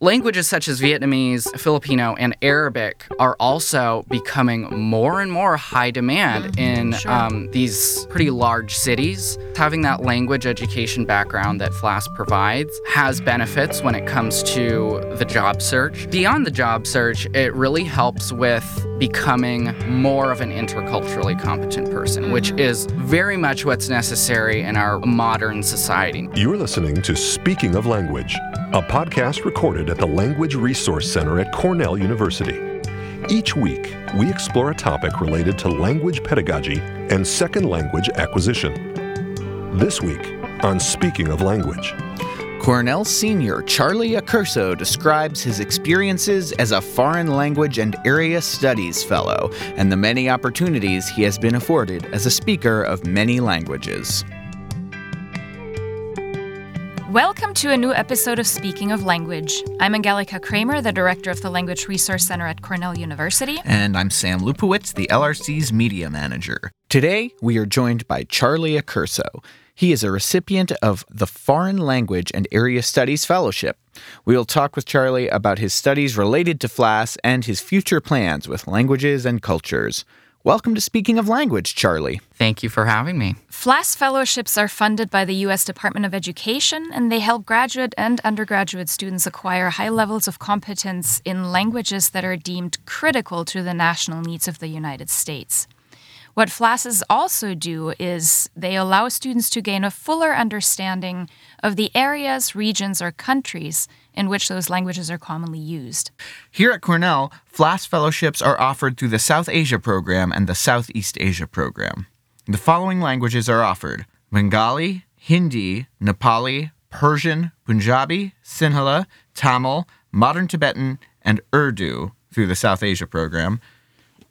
Languages such as Vietnamese, Filipino, and Arabic are also becoming more and more high demand in these pretty large cities. Having that language education background that FLAS provides has benefits when it comes to the job search. Beyond the job search, it really helps with becoming more of an interculturally competent person, which is very much what's necessary in our modern society. You're listening to Speaking of Language, a podcast recorded at the Language Resource Center at Cornell University. Each week, we explore a topic related to language pedagogy and second language acquisition. This week on Speaking of Language, Cornell senior Charlie Accurso describes his experiences as a foreign language and area studies fellow and the many opportunities he has been afforded as a speaker of many languages. Welcome to a new episode of Speaking of Language. I'm Angelica Kramer, the director of the Language Resource Center at Cornell University. And I'm Sam Lupowitz, the LRC's media manager. Today, we are joined by Charlie Accurso. He is a recipient of the Foreign Language and Area Studies Fellowship. We will talk with Charlie about his studies related to FLAS and his future plans with languages and cultures. Welcome to Speaking of Language, Charlie. Thank you for having me. FLAS fellowships are funded by the U.S. Department of Education, and they help graduate and undergraduate students acquire high levels of competence in languages that are deemed critical to the national needs of the United States. What FLASs also do is they allow students to gain a fuller understanding of the areas, regions, or countries in which those languages are commonly used. Here at Cornell, FLAS fellowships are offered through the South Asia Program and the Southeast Asia Program. The following languages are offered: Bengali, Hindi, Nepali, Persian, Punjabi, Sinhala, Tamil, Modern Tibetan, and Urdu through the South Asia Program.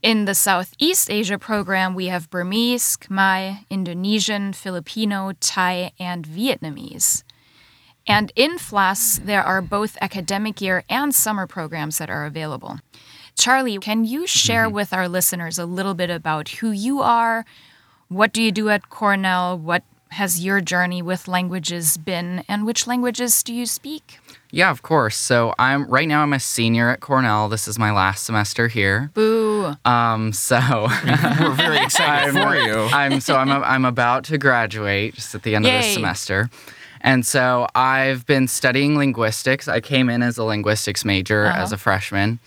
In the Southeast Asia program, we have Burmese, Khmer, Indonesian, Filipino, Thai, and Vietnamese. And in FLAS, there are both academic year and summer programs that are available. Charlie, can you share with our listeners a little bit about who you are? What do you do at Cornell? What has your journey with languages been, and which languages do you speak? Yeah, of course. So I'm a senior at Cornell. This is my last semester here. Boo! We're very excited for you. I'm about to graduate just at the end of this semester. And so I've been studying linguistics. I came in as a linguistics major as a freshman.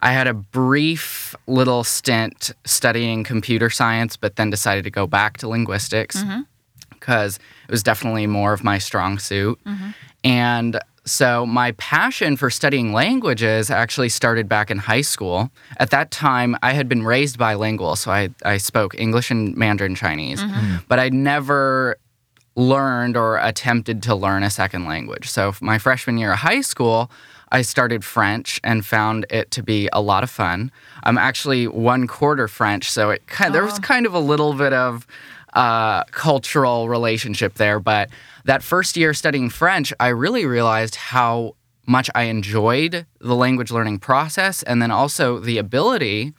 I had a brief little stint studying computer science, but then decided to go back to linguistics because it was definitely more of my strong suit. And so my passion for studying languages actually started back in high school. At that time, I had been raised bilingual, so I spoke English and Mandarin Chinese. But I never learned or attempted to learn a second language. So my freshman year of high school, I started French and found it to be a lot of fun. I'm actually one quarter French, so there was kind of a little bit of cultural relationship there, but that first year studying French, I really realized how much I enjoyed the language learning process and then also the ability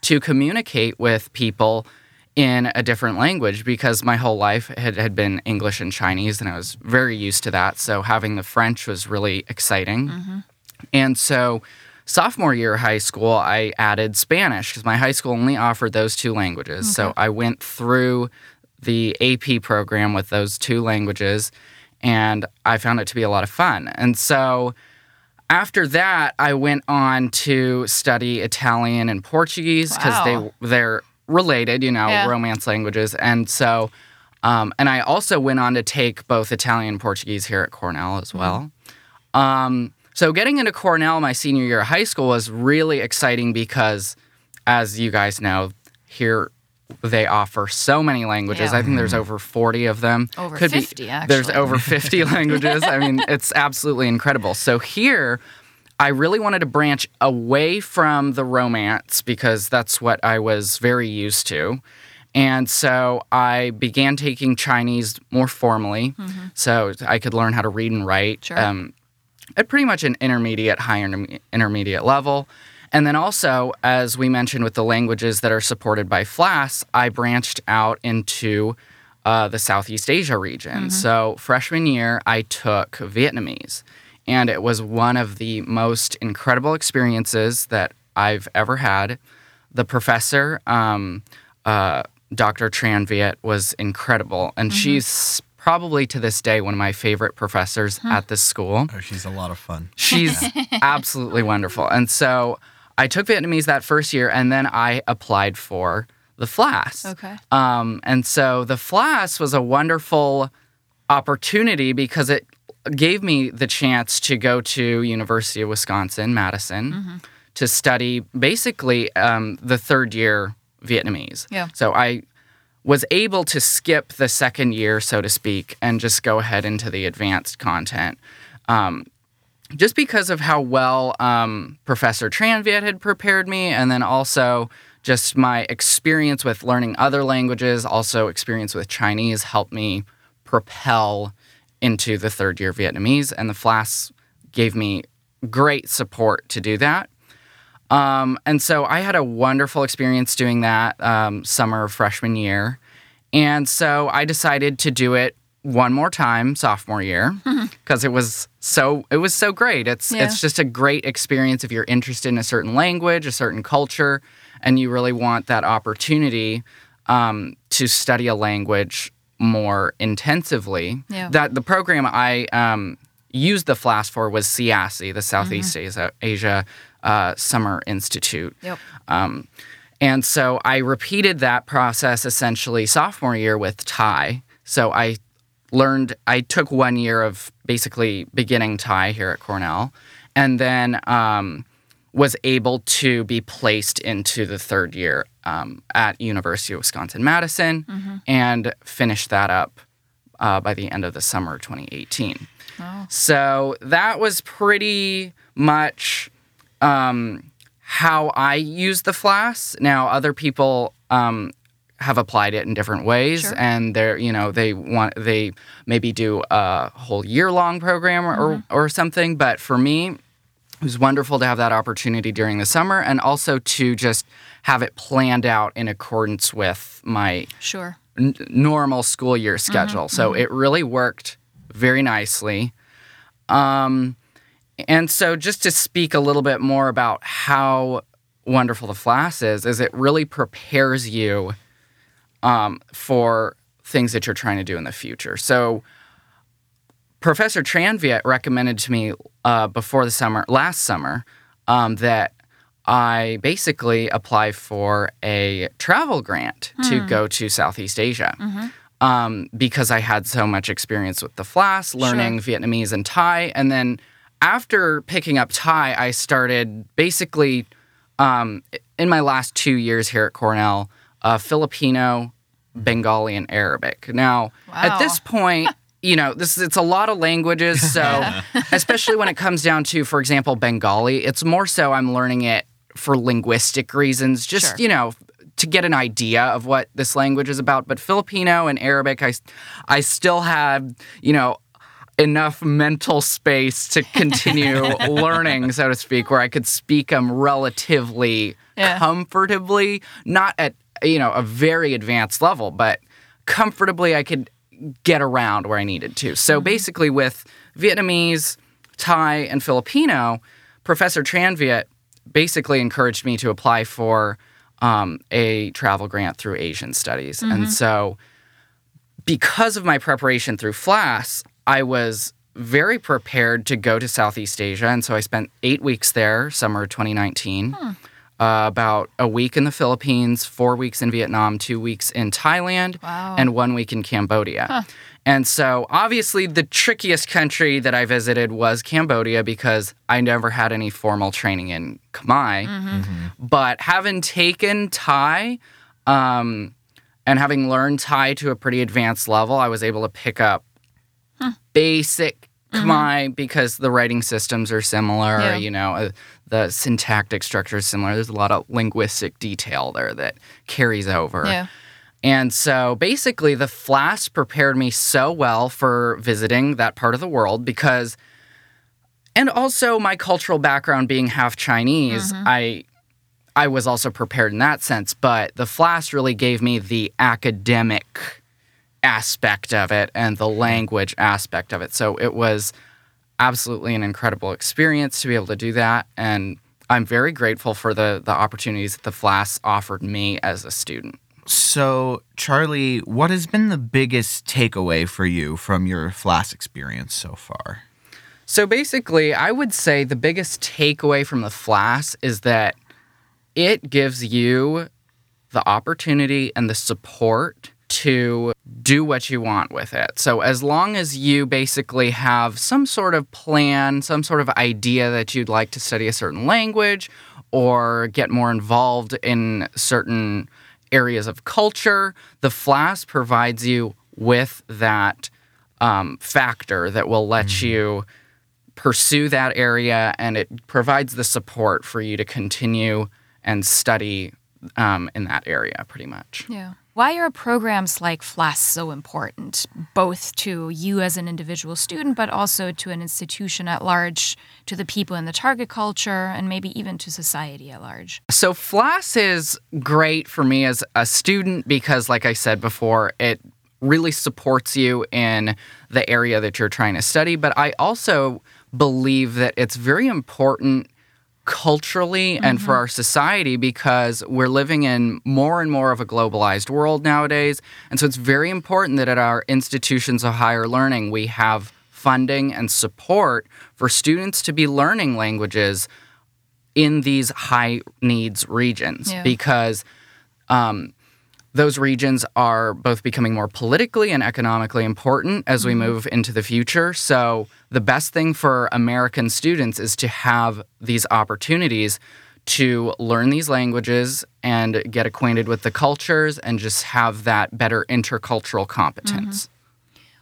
to communicate with people in a different language, because my whole life had been English and Chinese, and I was very used to that, so having the French was really exciting. And so sophomore year of high school, I added Spanish, because my high school only offered those two languages, so I went through the AP program with those two languages, and I found it to be a lot of fun. And so after that, I went on to study Italian and Portuguese, because they're related, romance languages. And so, and I also went on to take both Italian and Portuguese here at Cornell as well. So getting into Cornell my senior year of high school was really exciting because, as you guys know, here they offer so many languages. I think there's over 40 of them. Over 50, actually. There's over 50 languages. I mean, it's absolutely incredible. So here, I really wanted to branch away from the Romance because that's what I was very used to. And so I began taking Chinese more formally so I could learn how to read and write at pretty much an intermediate level. And then also, as we mentioned with the languages that are supported by FLAS, I branched out into the Southeast Asia region. So freshman year, I took Vietnamese. And it was one of the most incredible experiences that I've ever had. The professor, Dr. Tran Viet, was incredible. And she's probably to this day one of my favorite professors at this school. Oh, she's a lot of fun. She's absolutely wonderful. And so I took Vietnamese that first year, and then I applied for the FLAS. Okay. And so the FLAS was a wonderful opportunity because it gave me the chance to go to University of Wisconsin-Madison to study basically the third year Vietnamese. Yeah. So I was able to skip the second year, so to speak, and just go ahead into the advanced content. Just because of how well Professor Tran Viet had prepared me, and then also just my experience with learning other languages, also experience with Chinese, helped me propel into the third year Vietnamese, and the FLAS gave me great support to do that. And so I had a wonderful experience doing that summer of freshman year. And so I decided to do it one more time sophomore year because it was so great. It's just a great experience if you're interested in a certain language, a certain culture, and you really want that opportunity to study a language more intensively. Yeah. That the program I used the FLAS for was SEASSI, the Southeast Asia Summer Institute. Yep. And so I repeated that process essentially sophomore year with Thai. So I took 1 year of basically beginning Thai here at Cornell, and then was able to be placed into the third year at University of Wisconsin-Madison and finish that up by the end of the summer 2018. Oh. So that was pretty much how I used the FLAS. Now, other people have applied it in different ways, and they maybe do a whole year-long program or something. But for me, it was wonderful to have that opportunity during the summer, and also to just have it planned out in accordance with my normal school year schedule. So it really worked very nicely. And so just to speak a little bit more about how wonderful the FLAS is it really prepares you for things that you're trying to do in the future. So Professor Tran Viet recommended to me last summer, that I basically apply for a travel grant to go to Southeast Asia because I had so much experience with the FLAS, learning Vietnamese and Thai. And then after picking up Thai, I started basically in my last 2 years here at Cornell, Filipino, Bengali, and Arabic. Now, at this point, it's a lot of languages. So especially when it comes down to, for example, Bengali, it's more so I'm learning it for linguistic reasons, just, to get an idea of what this language is about. But Filipino and Arabic, I still have, enough mental space to continue learning, so to speak, where I could speak them relatively comfortably, not at, a very advanced level, but comfortably I could get around where I needed to. So basically with Vietnamese, Thai, and Filipino, Professor Tran Viet basically encouraged me to apply for a travel grant through Asian Studies. And so because of my preparation through FLAS, I was very prepared to go to Southeast Asia, and so I spent 8 weeks there, summer 2019, about a week in the Philippines, 4 weeks in Vietnam, 2 weeks in Thailand, and 1 week in Cambodia. And so, obviously, the trickiest country that I visited was Cambodia because I never had any formal training in Khmer. But having taken Thai and having learned Thai to a pretty advanced level, I was able to pick up basic Khmer because the writing systems are similar, the syntactic structure is similar. There's a lot of linguistic detail there that carries over. Yeah. And so basically the FLAS prepared me so well for visiting that part of the world because, and also my cultural background being half Chinese, I was also prepared in that sense, but the FLAS really gave me the academic aspect of it and the language aspect of it. So it was absolutely an incredible experience to be able to do that. And I'm very grateful for the opportunities that the FLAS offered me as a student. So, Charlie, what has been the biggest takeaway for you from your FLAS experience so far? So basically, I would say the biggest takeaway from the FLAS is that it gives you the opportunity and the support to do what you want with it. So as long as you basically have some sort of plan, some sort of idea that you'd like to study a certain language or get more involved in certain areas of culture, the FLAS provides you with that factor that will let you pursue that area, and it provides the support for you to continue and study in that area pretty much. Yeah. Why are programs like FLAS so important, both to you as an individual student, but also to an institution at large, to the people in the target culture, and maybe even to society at large? So FLAS is great for me as a student because, like I said before, it really supports you in the area that you're trying to study. But I also believe that it's very important culturally and for our society, because we're living in more and more of a globalized world nowadays. And so it's very important that at our institutions of higher learning, we have funding and support for students to be learning languages in these high needs regions, because those regions are both becoming more politically and economically important as we move into the future. So the best thing for American students is to have these opportunities to learn these languages and get acquainted with the cultures and just have that better intercultural competence.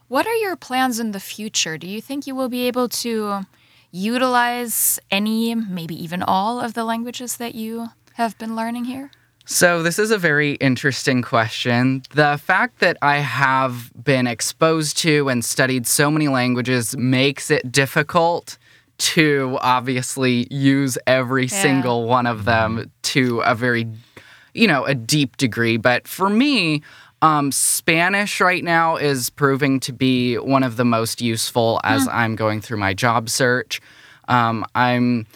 What are your plans in the future? Do you think you will be able to utilize any, maybe even all, of the languages that you have been learning here? So this is a very interesting question. The fact that I have been exposed to and studied so many languages makes it difficult to obviously use every single one of them to a very, a deep degree. But for me, Spanish right now is proving to be one of the most useful as I'm going through my job search. I'm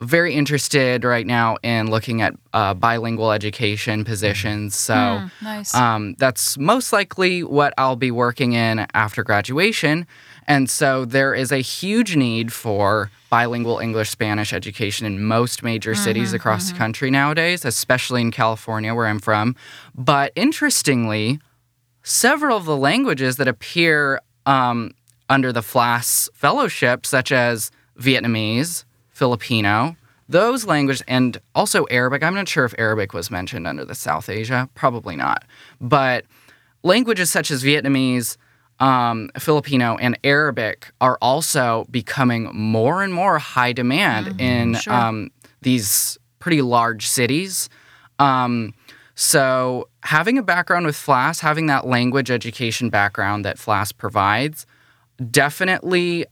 very interested right now in looking at bilingual education positions. So nice. That's most likely what I'll be working in after graduation. And so there is a huge need for bilingual English-Spanish education in most major cities across the country nowadays, especially in California, where I'm from. But interestingly, several of the languages that appear under the FLAS fellowship, such as Vietnamese, Filipino, those languages, and also Arabic. I'm not sure if Arabic was mentioned under the South Asia. Probably not. But languages such as Vietnamese, Filipino, and Arabic are also becoming more and more high demand in these pretty large cities. So having a background with FLAS, having that language education background that FLAS provides, definitely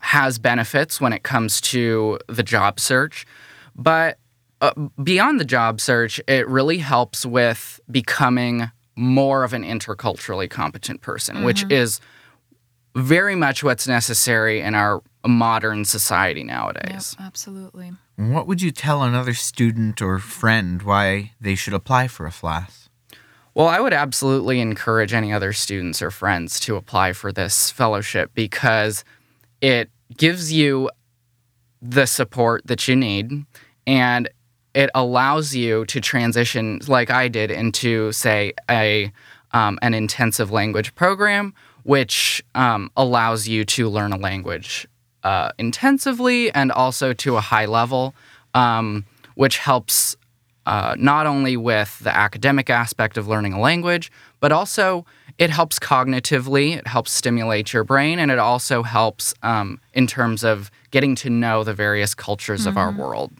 has benefits when it comes to the job search. But beyond the job search, it really helps with becoming more of an interculturally competent person, which is very much what's necessary in our modern society nowadays. Yep, absolutely. What would you tell another student or friend why they should apply for a FLAS? Well, I would absolutely encourage any other students or friends to apply for this fellowship because it gives you the support that you need, and it allows you to transition, like I did, into, say, an intensive language program, which allows you to learn a language intensively and also to a high level, which helps not only with the academic aspect of learning a language, but also it helps cognitively, it helps stimulate your brain, and it also helps in terms of getting to know the various cultures of our world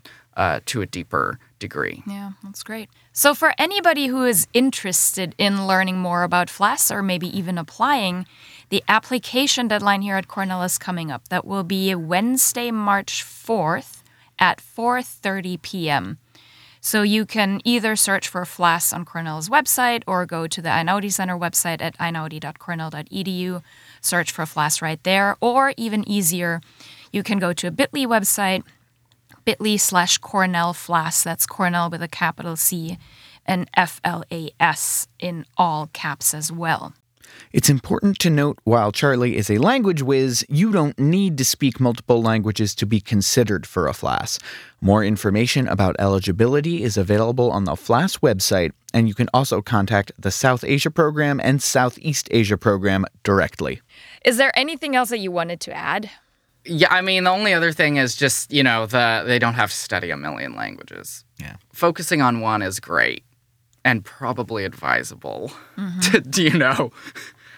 to a deeper degree. Yeah, that's great. So for anybody who is interested in learning more about FLAS or maybe even applying, the application deadline here at Cornell is coming up. That will be Wednesday, March 4th at 4:30 p.m. So you can either search for FLAS on Cornell's website or go to the Einaudi Center website at einaudi.cornell.edu, search for FLAS right there, or even easier, you can go to a Bitly website, bit.ly/CornellFLAS, that's Cornell with a capital C, and FLAS in all caps as well. It's important to note, while Charlie is a language whiz, you don't need to speak multiple languages to be considered for a FLAS. More information about eligibility is available on the FLAS website, and you can also contact the South Asia Program and Southeast Asia Program directly. Is there anything else that you wanted to add? Yeah, I mean, the only other thing is just, they don't have to study a million languages. Yeah. Focusing on one is great. And probably advisable to,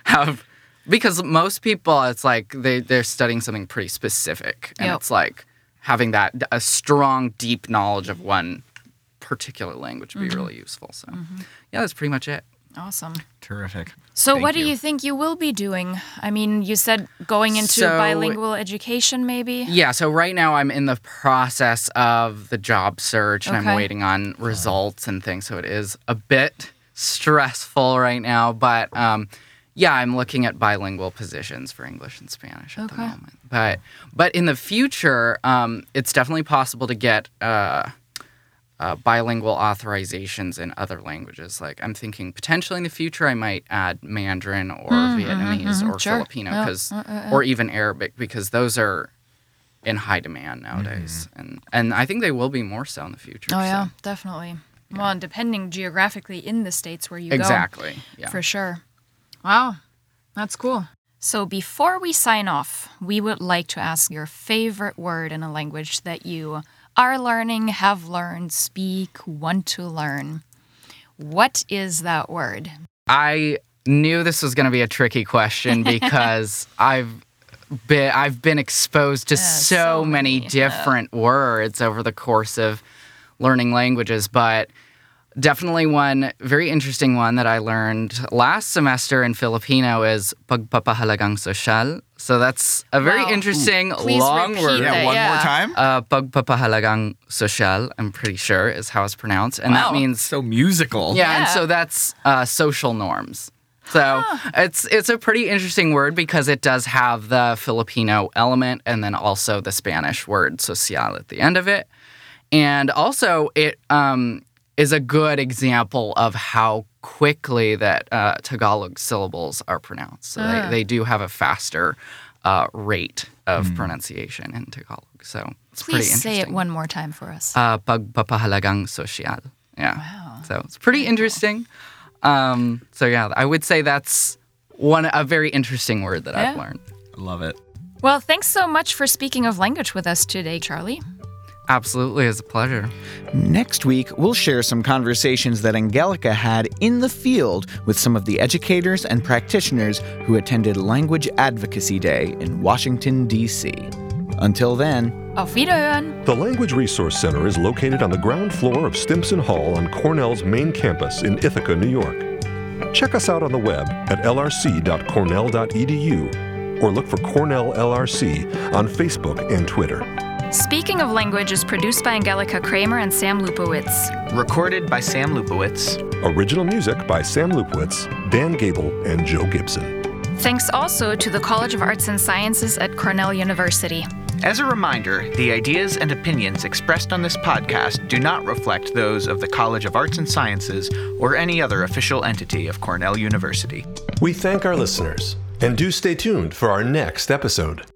have, because most people, it's like they're studying something pretty specific. And it's like having a strong, deep knowledge of one particular language would be really useful. So, that's pretty much it. Awesome. Terrific. So what do you think you will be doing? I mean, you said going into bilingual education maybe? Yeah, so right now I'm in the process of the job search and I'm waiting on results and things. So it is a bit stressful right now, but I'm looking at bilingual positions for English and Spanish at the moment. But in the future, it's definitely possible to get bilingual authorizations in other languages. Like, I'm thinking potentially in the future I might add Mandarin or Vietnamese or Filipino, or even Arabic, because those are in high demand nowadays. And I think they will be more so in the future. Oh, yeah, so. Definitely. Yeah. Well, and depending geographically in the states where you go. Exactly. Yeah. For sure. Wow. That's cool. So before we sign off, we would like to ask your favorite word in a language that you are learning, have learned, speak, want to learn. What is that word? I knew this was going to be a tricky question because I've been exposed to so many different words over the course of learning languages, but definitely one very interesting one that I learned last semester in Filipino is pagpapahalagang social. So that's a very interesting long word. Yeah, one more time. Pagpapahalagang social, I'm pretty sure, is how it's pronounced. And that means... so musical. Yeah, and so that's social norms. So it's a pretty interesting word because it does have the Filipino element and then also the Spanish word social at the end of it. And also it... is a good example of how quickly that Tagalog syllables are pronounced. So they do have a faster rate of pronunciation in Tagalog. So it's pretty interesting. Please say it one more time for us. Pagpapahalagang social. Yeah. Wow. So it's pretty interesting. I would say that's a very interesting word that I've learned. I love it. Well, thanks so much for speaking of language with us today, Charlie. Absolutely, it's a pleasure. Next week, we'll share some conversations that Angelica had in the field with some of the educators and practitioners who attended Language Advocacy Day in Washington, D.C. Until then, auf Wiederhören! The Language Resource Center is located on the ground floor of Stimson Hall on Cornell's main campus in Ithaca, New York. Check us out on the web at lrc.cornell.edu or look for Cornell LRC on Facebook and Twitter. Speaking of Language is produced by Angelica Kramer and Sam Lupowitz. Recorded by Sam Lupowitz. Original music by Sam Lupowitz, Dan Gable, and Joe Gibson. Thanks also to the College of Arts and Sciences at Cornell University. As a reminder, the ideas and opinions expressed on this podcast do not reflect those of the College of Arts and Sciences or any other official entity of Cornell University. We thank our listeners, and do stay tuned for our next episode.